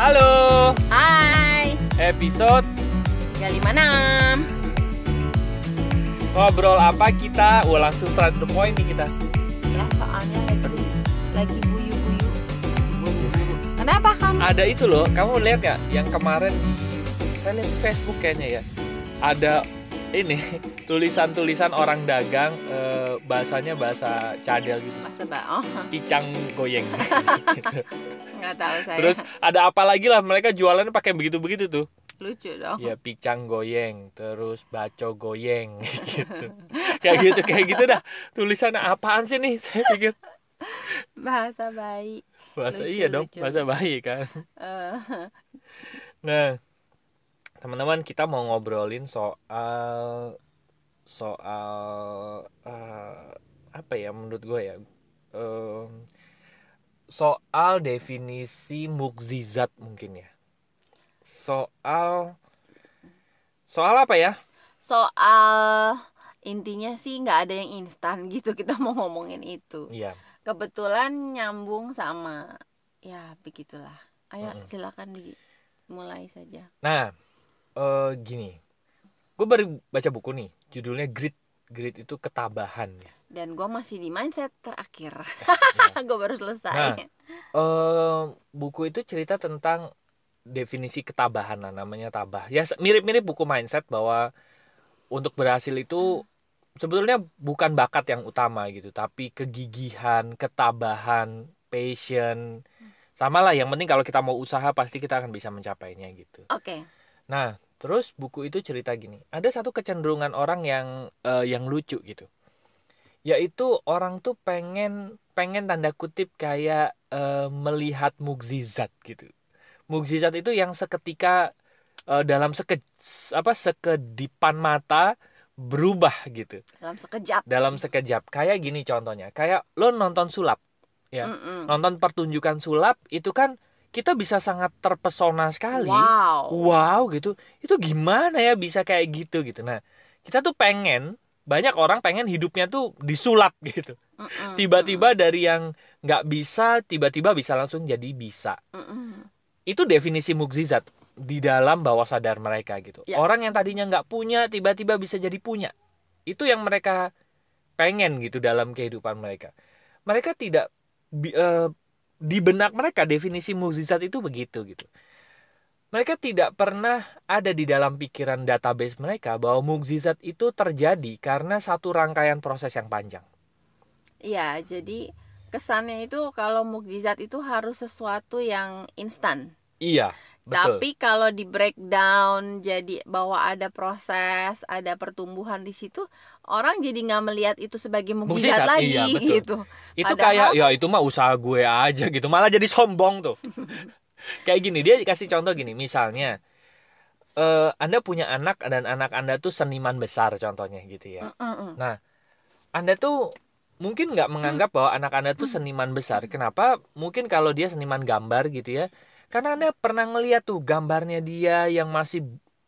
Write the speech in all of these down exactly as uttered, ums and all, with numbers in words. Halo. Hai. Episode tiga lima enam. Ngobrol apa kita? Wah, langsung straight to the point nih kita. Ya, soalnya lagi lagi buyu-buyu. Buyu-buyu. Kenapa kamu? Ada itu loh, kamu lihat ya yang kemarin saya lihat di Facebook kayaknya ya. Ada ini tulisan-tulisan orang dagang eh, bahasanya bahasa cadel gitu. Bahasa baoh. Kicang goyeng. Gitu. Nggak tahu saya. Terus ada apa lagi lah, mereka jualan pakai begitu-begitu tuh. Lucu dong. Ya picang goyeng, terus baco goyeng gitu. Kayak gitu, kayak gitu dah. Tulisan apaan sih nih, saya pikir. Bahasa bayi. Bahasa lucu, iya dong, lucu. Bahasa bayi kan. Uh. Nah, teman-teman, kita mau ngobrolin soal soal uh, apa ya menurut gue ya? Uh, soal definisi mukjizat mungkin ya, soal soal apa ya soal intinya sih nggak ada yang instan gitu, kita mau ngomongin itu ya. Kebetulan nyambung sama ya begitulah, ayo mm-hmm. silakan dimulai saja. Nah uh, gini, gue baru baca buku nih, judulnya Grit. Grit itu ketabahan. Dan gue masih di mindset terakhir. Ya. Gue baru selesai. Nah, eh, buku itu cerita tentang definisi ketabahan lah, namanya tabah. Ya mirip-mirip buku mindset, bahwa untuk berhasil itu sebetulnya bukan bakat yang utama gitu, tapi kegigihan, ketabahan, passion. Sama lah, yang penting kalau kita mau usaha pasti kita akan bisa mencapainya gitu. Oke. Okay. Nah, terus buku itu cerita gini, ada satu kecenderungan orang yang uh, yang lucu gitu, yaitu orang tuh pengen pengen tanda kutip kayak uh, melihat mukjizat gitu. Mukjizat itu yang seketika uh, dalam seke, apa sekedipan mata berubah gitu. Dalam sekejap. Dalam sekejap. Kayak gini contohnya, kayak lo nonton sulap, ya, Mm-mm. nonton pertunjukan sulap itu kan. Kita bisa sangat terpesona sekali. Wow. Wow gitu. Itu gimana ya bisa kayak gitu gitu. Nah, kita tuh pengen, banyak orang pengen hidupnya tuh disulap gitu. Mm-mm. Tiba-tiba dari yang gak bisa, tiba-tiba bisa langsung jadi bisa. Mm-mm. Itu definisi mukjizat di dalam bawah sadar mereka gitu. Yeah. Orang yang tadinya gak punya, tiba-tiba bisa jadi punya. Itu yang mereka pengen gitu dalam kehidupan mereka. Mereka tidak... Uh, di benak mereka definisi mukjizat itu begitu gitu. Mereka tidak pernah ada di dalam pikiran database mereka bahwa mukjizat itu terjadi karena satu rangkaian proses yang panjang. Iya, jadi kesannya itu kalau mukjizat itu harus sesuatu yang instan. Iya, betul. Tapi kalau di breakdown jadi bahwa ada proses, ada pertumbuhan di situ, orang jadi nggak melihat itu sebagai mukjizat, mukjizat lagi, iya, betul. Gitu. Itu padahal, kayak ya itu mah usaha gue aja gitu, malah jadi sombong tuh. Kayak gini, dia kasih contoh gini, misalnya uh, Anda punya anak dan anak Anda tuh seniman besar contohnya gitu ya. Mm-mm. Nah, Anda tuh mungkin nggak menganggap bahwa anak Anda tuh seniman besar. Kenapa? Mungkin kalau dia seniman gambar gitu ya. Karena Anda pernah ngeliat tuh gambarnya dia yang masih,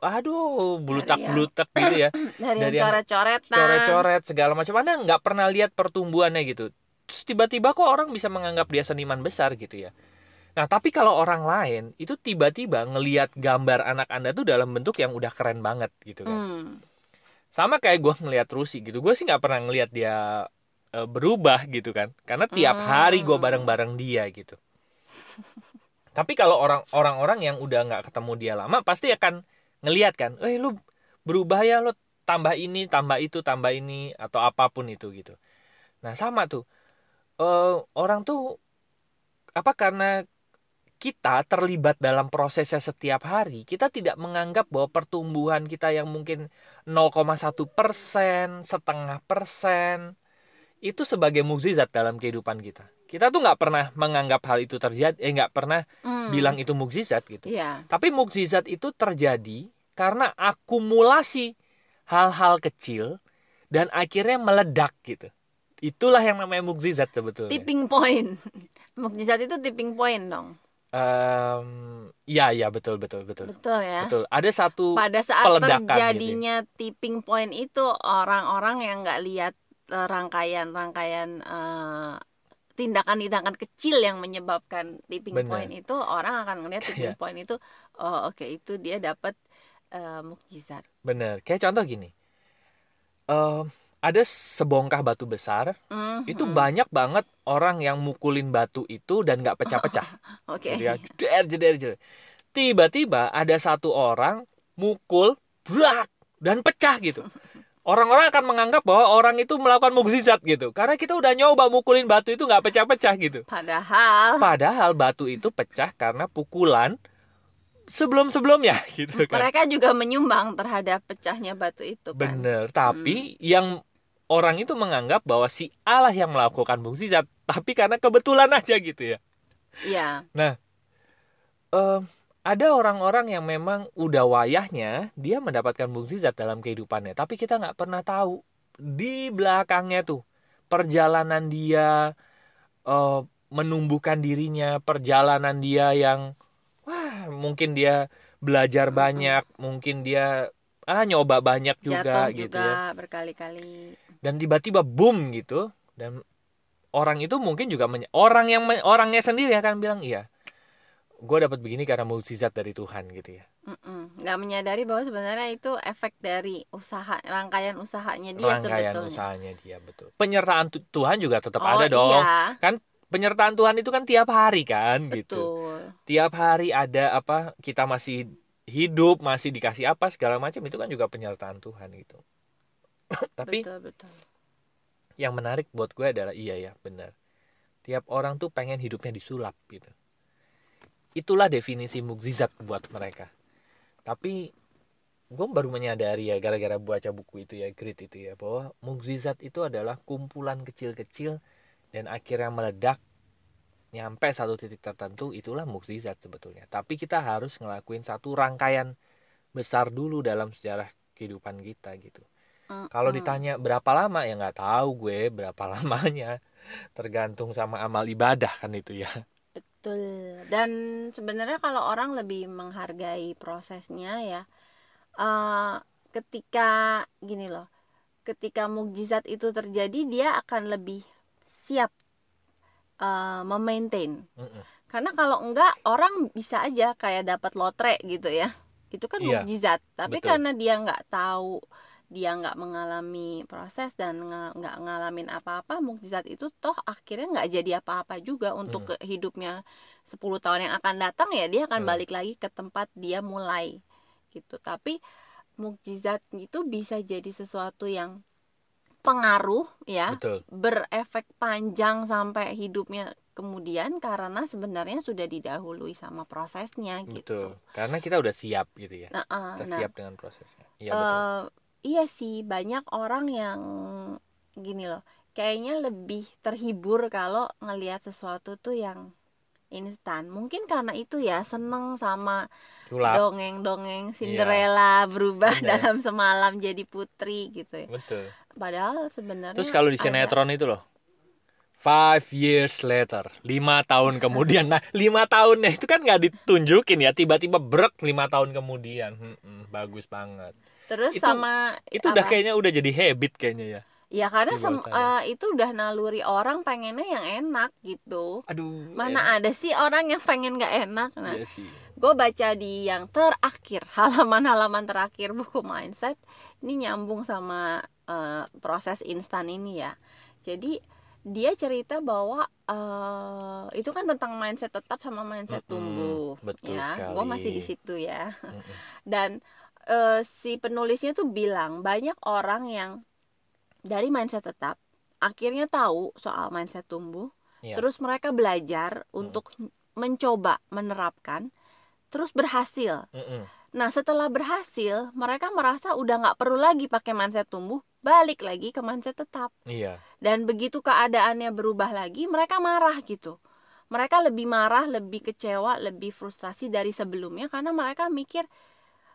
aduh, bulutak-bulutak gitu ya. Dari, Dari yang coret-coretan. Coret-coret, segala macam. Anda nggak pernah lihat pertumbuhannya gitu. Terus tiba-tiba kok orang bisa menganggap dia seniman besar gitu ya. Nah, tapi kalau orang lain itu tiba-tiba ngelihat gambar anak Anda tuh dalam bentuk yang udah keren banget gitu kan. Hmm. Sama kayak gue ngeliat Rusi gitu. Gue sih nggak pernah ngeliat dia e, berubah gitu kan. Karena tiap hmm. hari gue bareng-bareng dia gitu. Tapi kalau orang-orang yang udah nggak ketemu dia lama pasti akan ngelihat kan, eh lu berubah ya, lu tambah ini, tambah itu, tambah ini atau apapun itu gitu. Nah sama tuh e, orang tuh apa, karena kita terlibat dalam prosesnya setiap hari, kita tidak menganggap bahwa pertumbuhan kita yang mungkin nol koma satu persen, setengah persen itu sebagai mukjizat dalam kehidupan kita. Kita tuh nggak pernah menganggap hal itu terjadi, eh nggak pernah hmm. bilang itu mukjizat gitu. Yeah. Tapi mukjizat itu terjadi karena akumulasi hal-hal kecil dan akhirnya meledak gitu. Itulah yang namanya mukjizat sebetulnya. Tipping point, mukjizat itu tipping point dong. Um, ya ya betul betul betul. Betul ya. Betul. Ada satu peledakan. Pada saat terjadinya gitu. Tipping point itu orang-orang yang nggak lihat rangkaian-rangkaian. Uh, tindakan-tindakan kecil yang menyebabkan tipping Bener. point itu, orang akan ngelihat tipping yeah. point itu, oh oke okay, itu dia dapat uh, mukjizat. Bener, kayak contoh gini, uh, ada sebongkah batu besar, mm-hmm. itu banyak banget orang yang mukulin batu itu dan nggak pecah-pecah. Oke. Okay. Jeder, jeder, jeder. Tiba-tiba ada satu orang mukul, brak, dan pecah gitu. Orang-orang akan menganggap bahwa orang itu melakukan mukjizat gitu. Karena kita udah nyoba mukulin batu itu gak pecah-pecah gitu. Padahal. Padahal batu itu pecah karena pukulan sebelum-sebelumnya gitu kan. Mereka juga menyumbang terhadap pecahnya batu itu kan. Bener, tapi hmm. yang orang itu menganggap bahwa si Allah yang melakukan mukjizat. Tapi karena kebetulan aja gitu ya. Iya. Nah, um, ada orang-orang yang memang udah wayahnya, dia mendapatkan mukjizat dalam kehidupannya. Tapi kita gak pernah tahu di belakangnya tuh. Perjalanan dia uh, menumbuhkan dirinya. Perjalanan dia yang, wah mungkin dia belajar banyak. Mm-hmm. Mungkin dia ah, nyoba banyak juga. Jatuh juga gitu ya. Berkali-kali. Dan tiba-tiba boom gitu. Dan orang itu mungkin juga, menye- orang yang men- orangnya sendiri akan bilang, iya. Gue dapat begini karena mukjizat dari Tuhan gitu ya. Mm-mm. Gak menyadari bahwa sebenarnya itu efek dari usaha, rangkaian usahanya dia rangkaian sebetulnya. Rangkaian usahanya dia, betul. Penyertaan tu- Tuhan juga tetap oh, ada dong. Iya. Kan penyertaan Tuhan itu kan tiap hari kan, betul. Gitu. Tiap hari ada apa, kita masih hidup, masih dikasih apa segala macam, itu kan juga penyertaan Tuhan gitu. Tapi betul, betul. Yang menarik buat gue adalah iya ya, benar. Tiap orang tuh pengen hidupnya disulap gitu. Itulah definisi mukjizat buat mereka. Tapi gue baru menyadari ya gara-gara baca buku itu ya, Grit itu ya, bahwa mukjizat itu adalah kumpulan kecil-kecil dan akhirnya meledak nyampe satu titik tertentu, itulah mukjizat sebetulnya. Tapi kita harus ngelakuin satu rangkaian besar dulu dalam sejarah kehidupan kita gitu. Mm-hmm. Kalau ditanya berapa lama ya nggak tahu gue berapa lamanya, tergantung sama amal ibadah kan itu ya. Betul. Dan sebenarnya kalau orang lebih menghargai prosesnya ya, uh, ketika gini loh, ketika mukjizat itu terjadi dia akan lebih siap uh, memaintain. Mm-mm. Karena kalau enggak orang bisa aja kayak dapat lotre gitu ya, itu kan yeah. mukjizat. Tapi betul. Karena dia nggak tahu, dia nggak mengalami proses dan nggak ngalamin apa-apa, mukjizat itu toh akhirnya nggak jadi apa-apa juga untuk hmm. hidupnya sepuluh tahun yang akan datang ya, dia akan hmm. balik lagi ke tempat dia mulai gitu. Tapi mukjizat itu bisa jadi sesuatu yang pengaruh ya. Betul. Berefek panjang sampai hidupnya kemudian karena sebenarnya sudah didahului sama prosesnya gitu. Betul. Karena kita udah siap gitu ya. Nah, uh, kita nah, siap dengan prosesnya. Iya uh, betul. Iya sih, banyak orang yang gini loh, kayaknya lebih terhibur kalau ngelihat sesuatu tuh yang instan. Mungkin karena itu ya, seneng sama Sulap. dongeng-dongeng Cinderella iya. berubah Bener. dalam semalam jadi putri gitu ya. Betul. Padahal sebenarnya. Terus kalau di sinetron ada... itu loh, five years later, lima tahun kemudian. Nah, lima tahunnya itu kan nggak ditunjukin ya, tiba-tiba brek lima tahun kemudian. Hmm, bagus banget. Terus itu, sama itu udah apa? Kayaknya udah jadi habit kayaknya ya. Ya karena sem- uh, itu udah naluri orang pengennya yang enak gitu. Aduh. Mana enak. Ada sih orang yang pengen nggak enak. Nah, ya gue baca di yang terakhir, halaman-halaman terakhir buku Mindset, ini nyambung sama uh, proses instan ini ya. Jadi dia cerita bahwa uh, itu kan tentang mindset tetap sama mindset mm-hmm. tumbuh. Betul ya. Sekali. Gue masih di situ ya. Mm-hmm. Dan Uh, si penulisnya tuh bilang banyak orang yang dari mindset tetap akhirnya tahu soal mindset tumbuh yeah. terus mereka belajar mm. untuk mencoba menerapkan terus berhasil. Mm-mm. Nah setelah berhasil mereka merasa udah nggak perlu lagi pakai mindset tumbuh, balik lagi ke mindset tetap yeah. dan begitu keadaannya berubah lagi mereka marah gitu. Mereka lebih marah, lebih kecewa, lebih frustrasi dari sebelumnya karena mereka mikir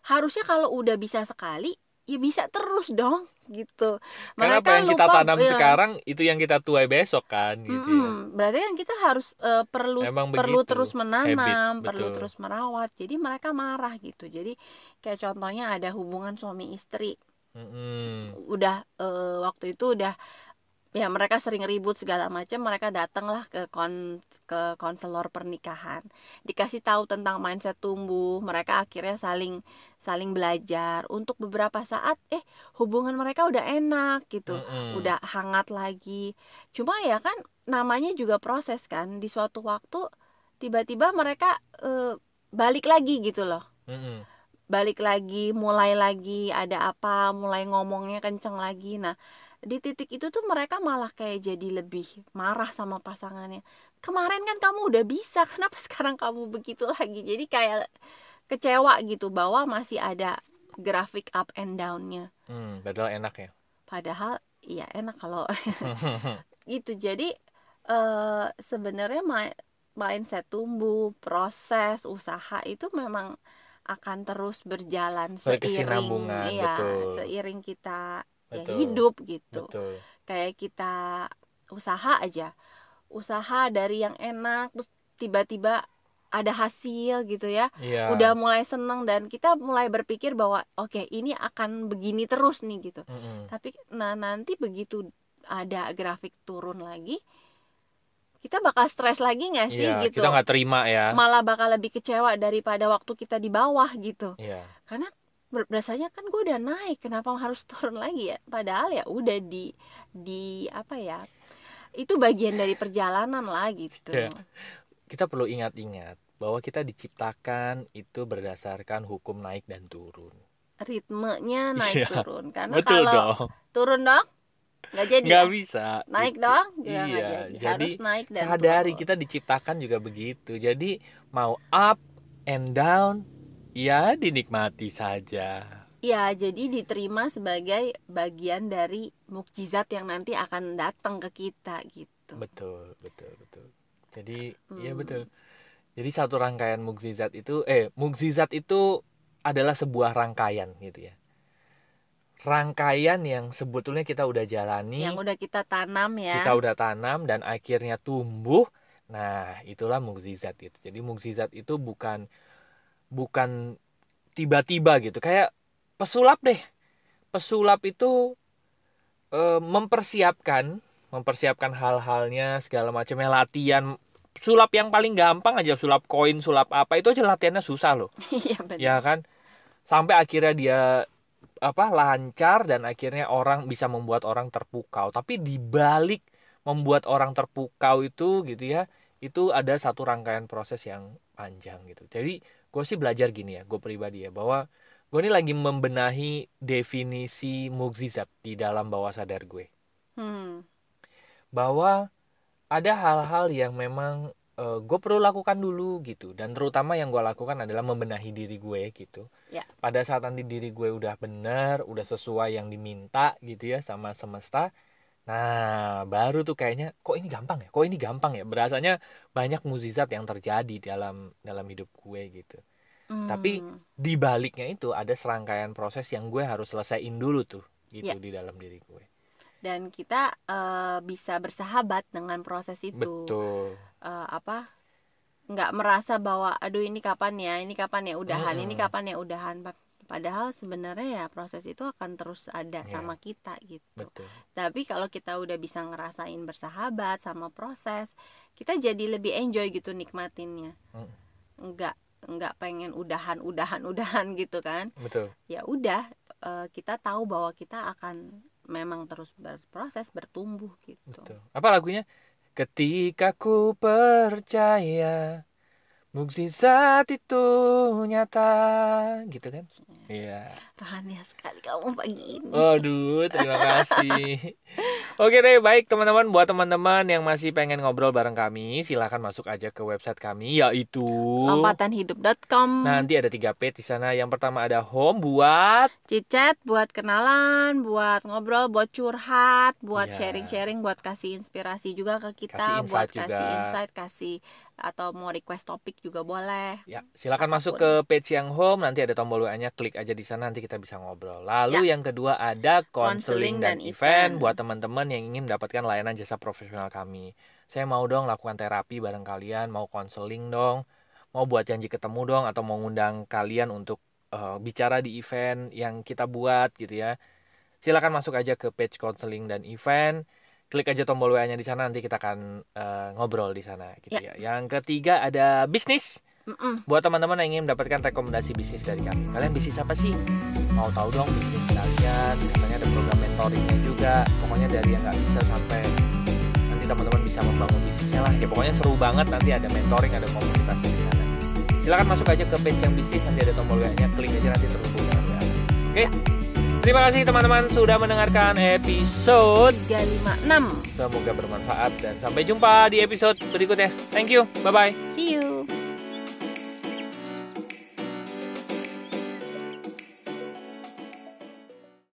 harusnya kalau udah bisa sekali, ya bisa terus dong gitu. Karena mereka apa yang lupa, kita tanam ya, sekarang itu yang kita tuai besok kan gitu ya. Berarti kan kita harus uh, perlu Emang perlu begitu. terus menanam, Habit, perlu betul. terus merawat. Jadi mereka marah gitu. Jadi kayak contohnya ada hubungan suami istri. Mm-hmm. Udah uh, waktu itu udah ya mereka sering ribut segala macam, mereka datanglah ke kon ke konselor pernikahan, dikasih tahu tentang mindset tumbuh, mereka akhirnya saling saling belajar. Untuk beberapa saat eh hubungan mereka udah enak gitu, mm-hmm. udah hangat lagi. Cuma ya kan namanya juga proses kan, di suatu waktu tiba-tiba mereka e, balik lagi gitu loh, mm-hmm. balik lagi, mulai lagi, ada apa, mulai ngomongnya kenceng lagi. Nah di titik itu tuh mereka malah kayak jadi lebih marah sama pasangannya. Kemarin kan kamu udah bisa, kenapa sekarang kamu begitu lagi? Jadi kayak kecewa gitu bahwa masih ada grafik up and down-nya. Hmm, padahal enak ya? Padahal iya enak kalau gitu. Jadi e, sebenarnya ma- mindset tumbuh, proses, usaha itu memang akan terus berjalan seiring, ya, seiring kita ya, betul, hidup gitu. Betul. Kayak kita usaha aja, usaha dari yang enak terus tiba-tiba ada hasil gitu ya, yeah. udah mulai seneng dan kita mulai berpikir bahwa oke okay, ini akan begini terus nih gitu, mm-hmm. tapi nah nanti begitu ada grafik turun lagi kita bakal stres lagi gak sih, yeah, gitu, kita gak terima ya, malah bakal lebih kecewa daripada waktu kita di bawah gitu, yeah. karena berasanya kan gue udah naik, kenapa harus turun lagi ya? Padahal ya udah di di apa ya? Itu bagian dari perjalanan lah gitu. Ya. Kita perlu ingat-ingat bahwa kita diciptakan itu berdasarkan hukum naik dan turun. Ritmenya naik ya, turun. Karena betul kalau dong. Turun dong nggak jadi. Nggak ya? Bisa. Naik itu. Dong juga iya, nggak jadi. Jadi harus naik dan sadari turun. Kita diciptakan juga begitu. Jadi mau up and down ya dinikmati saja. Ya, jadi diterima sebagai bagian dari mukjizat yang nanti akan datang ke kita gitu. Betul, betul, betul. Jadi, hmm. ya betul. Jadi satu rangkaian mukjizat itu eh mukjizat itu adalah sebuah rangkaian gitu ya. Rangkaian yang sebetulnya kita udah jalani, yang udah kita tanam ya. Kita udah tanam dan akhirnya tumbuh. Nah, itulah mukjizat itu. Jadi mukjizat itu bukan bukan tiba-tiba gitu. Kayak pesulap deh. Pesulap itu e, mempersiapkan, mempersiapkan hal-halnya segala macamnya, latihan. Sulap yang paling gampang aja, sulap koin, sulap apa itu aja latihannya susah loh. Iya benar. Ya kan? Sampai akhirnya dia apa? lancar dan akhirnya orang bisa membuat orang terpukau. Tapi dibalik membuat orang terpukau itu gitu ya, itu ada satu rangkaian proses yang panjang gitu. Jadi gue sih belajar gini ya, gue pribadi ya, bahwa gue ini lagi membenahi definisi mukjizat di dalam bawah sadar gue. Hmm. Bahwa ada hal-hal yang memang uh, gue perlu lakukan dulu gitu. Dan terutama yang gue lakukan adalah membenahi diri gue gitu. Ya. Pada saat nanti diri gue udah benar, udah sesuai yang diminta gitu ya sama semesta. Nah baru tuh kayaknya kok ini gampang ya, kok ini gampang ya. Berasanya banyak mukjizat yang terjadi dalam dalam hidup gue gitu. Hmm. Tapi di baliknya itu ada serangkaian proses yang gue harus selesaiin dulu tuh gitu ya, di dalam diri gue. Dan kita uh, bisa bersahabat dengan proses itu. Betul. Uh, apa? Nggak merasa bahwa aduh ini kapan ya, ini kapan ya udahan, hmm. ini kapan ya udahan. Padahal sebenarnya ya proses itu akan terus ada ya, sama kita gitu. Betul. Tapi kalau kita udah bisa ngerasain bersahabat sama proses, kita jadi lebih enjoy gitu nikmatinnya. Hmm. Enggak enggak pengen udahan-udahan-udahan gitu kan. Betul. Ya udah e, kita tahu bahwa kita akan memang terus berproses, bertumbuh gitu. Betul. Apa lagunya? Ketika ku percaya mukjizat itu nyata gitu kan? Iya. Yeah. Rohania sekali kamu pagi ini. Waduh, terima kasih. Oke deh, baik teman-teman, buat teman-teman yang masih pengen ngobrol bareng kami, silakan masuk aja ke website kami yaitu lompatan hidup dot com. Nanti ada tiga P di sana. Yang pertama ada home buat chit-chat, buat kenalan, buat ngobrol, buat curhat, buat yeah. sharing-sharing, buat kasih inspirasi juga ke kita, kasih buat juga. kasih insight, kasih atau mau request topik juga boleh. Ya, silakan apapun. Masuk ke page yang home, nanti ada tombol W A-nya, klik aja di sana nanti kita bisa ngobrol. Lalu ya. Yang kedua ada counseling dan, dan event buat teman-teman yang ingin mendapatkan layanan jasa profesional kami. Saya mau dong lakukan terapi bareng kalian, mau counseling dong, mau buat janji ketemu dong atau mau ngundang kalian untuk uh, bicara di event yang kita buat gitu ya. Silakan masuk aja ke page counseling dan event. Klik aja tombol W A-nya di sana, nanti kita akan uh, ngobrol di sana gitu ya. ya. Yang ketiga ada bisnis. Mm-mm. Buat teman-teman yang ingin mendapatkan rekomendasi bisnis dari kami. Kalian bisnis apa sih? Mau tahu dong bisnis kalian. Biasanya ada program mentoringnya juga. Pokoknya dari yang nggak bisa sampai nanti teman-teman bisa membangun bisnisnya lah. Ya pokoknya seru banget, nanti ada mentoring, ada komunitas di sana. Silakan masuk aja ke page yang bisnis, nanti ada tombol W A-nya. Klik aja nanti terhubung dengan W A. Oke? Terima kasih teman-teman sudah mendengarkan episode tiga lima enam. Semoga bermanfaat dan sampai jumpa di episode berikutnya. Thank you. Bye-bye. See you.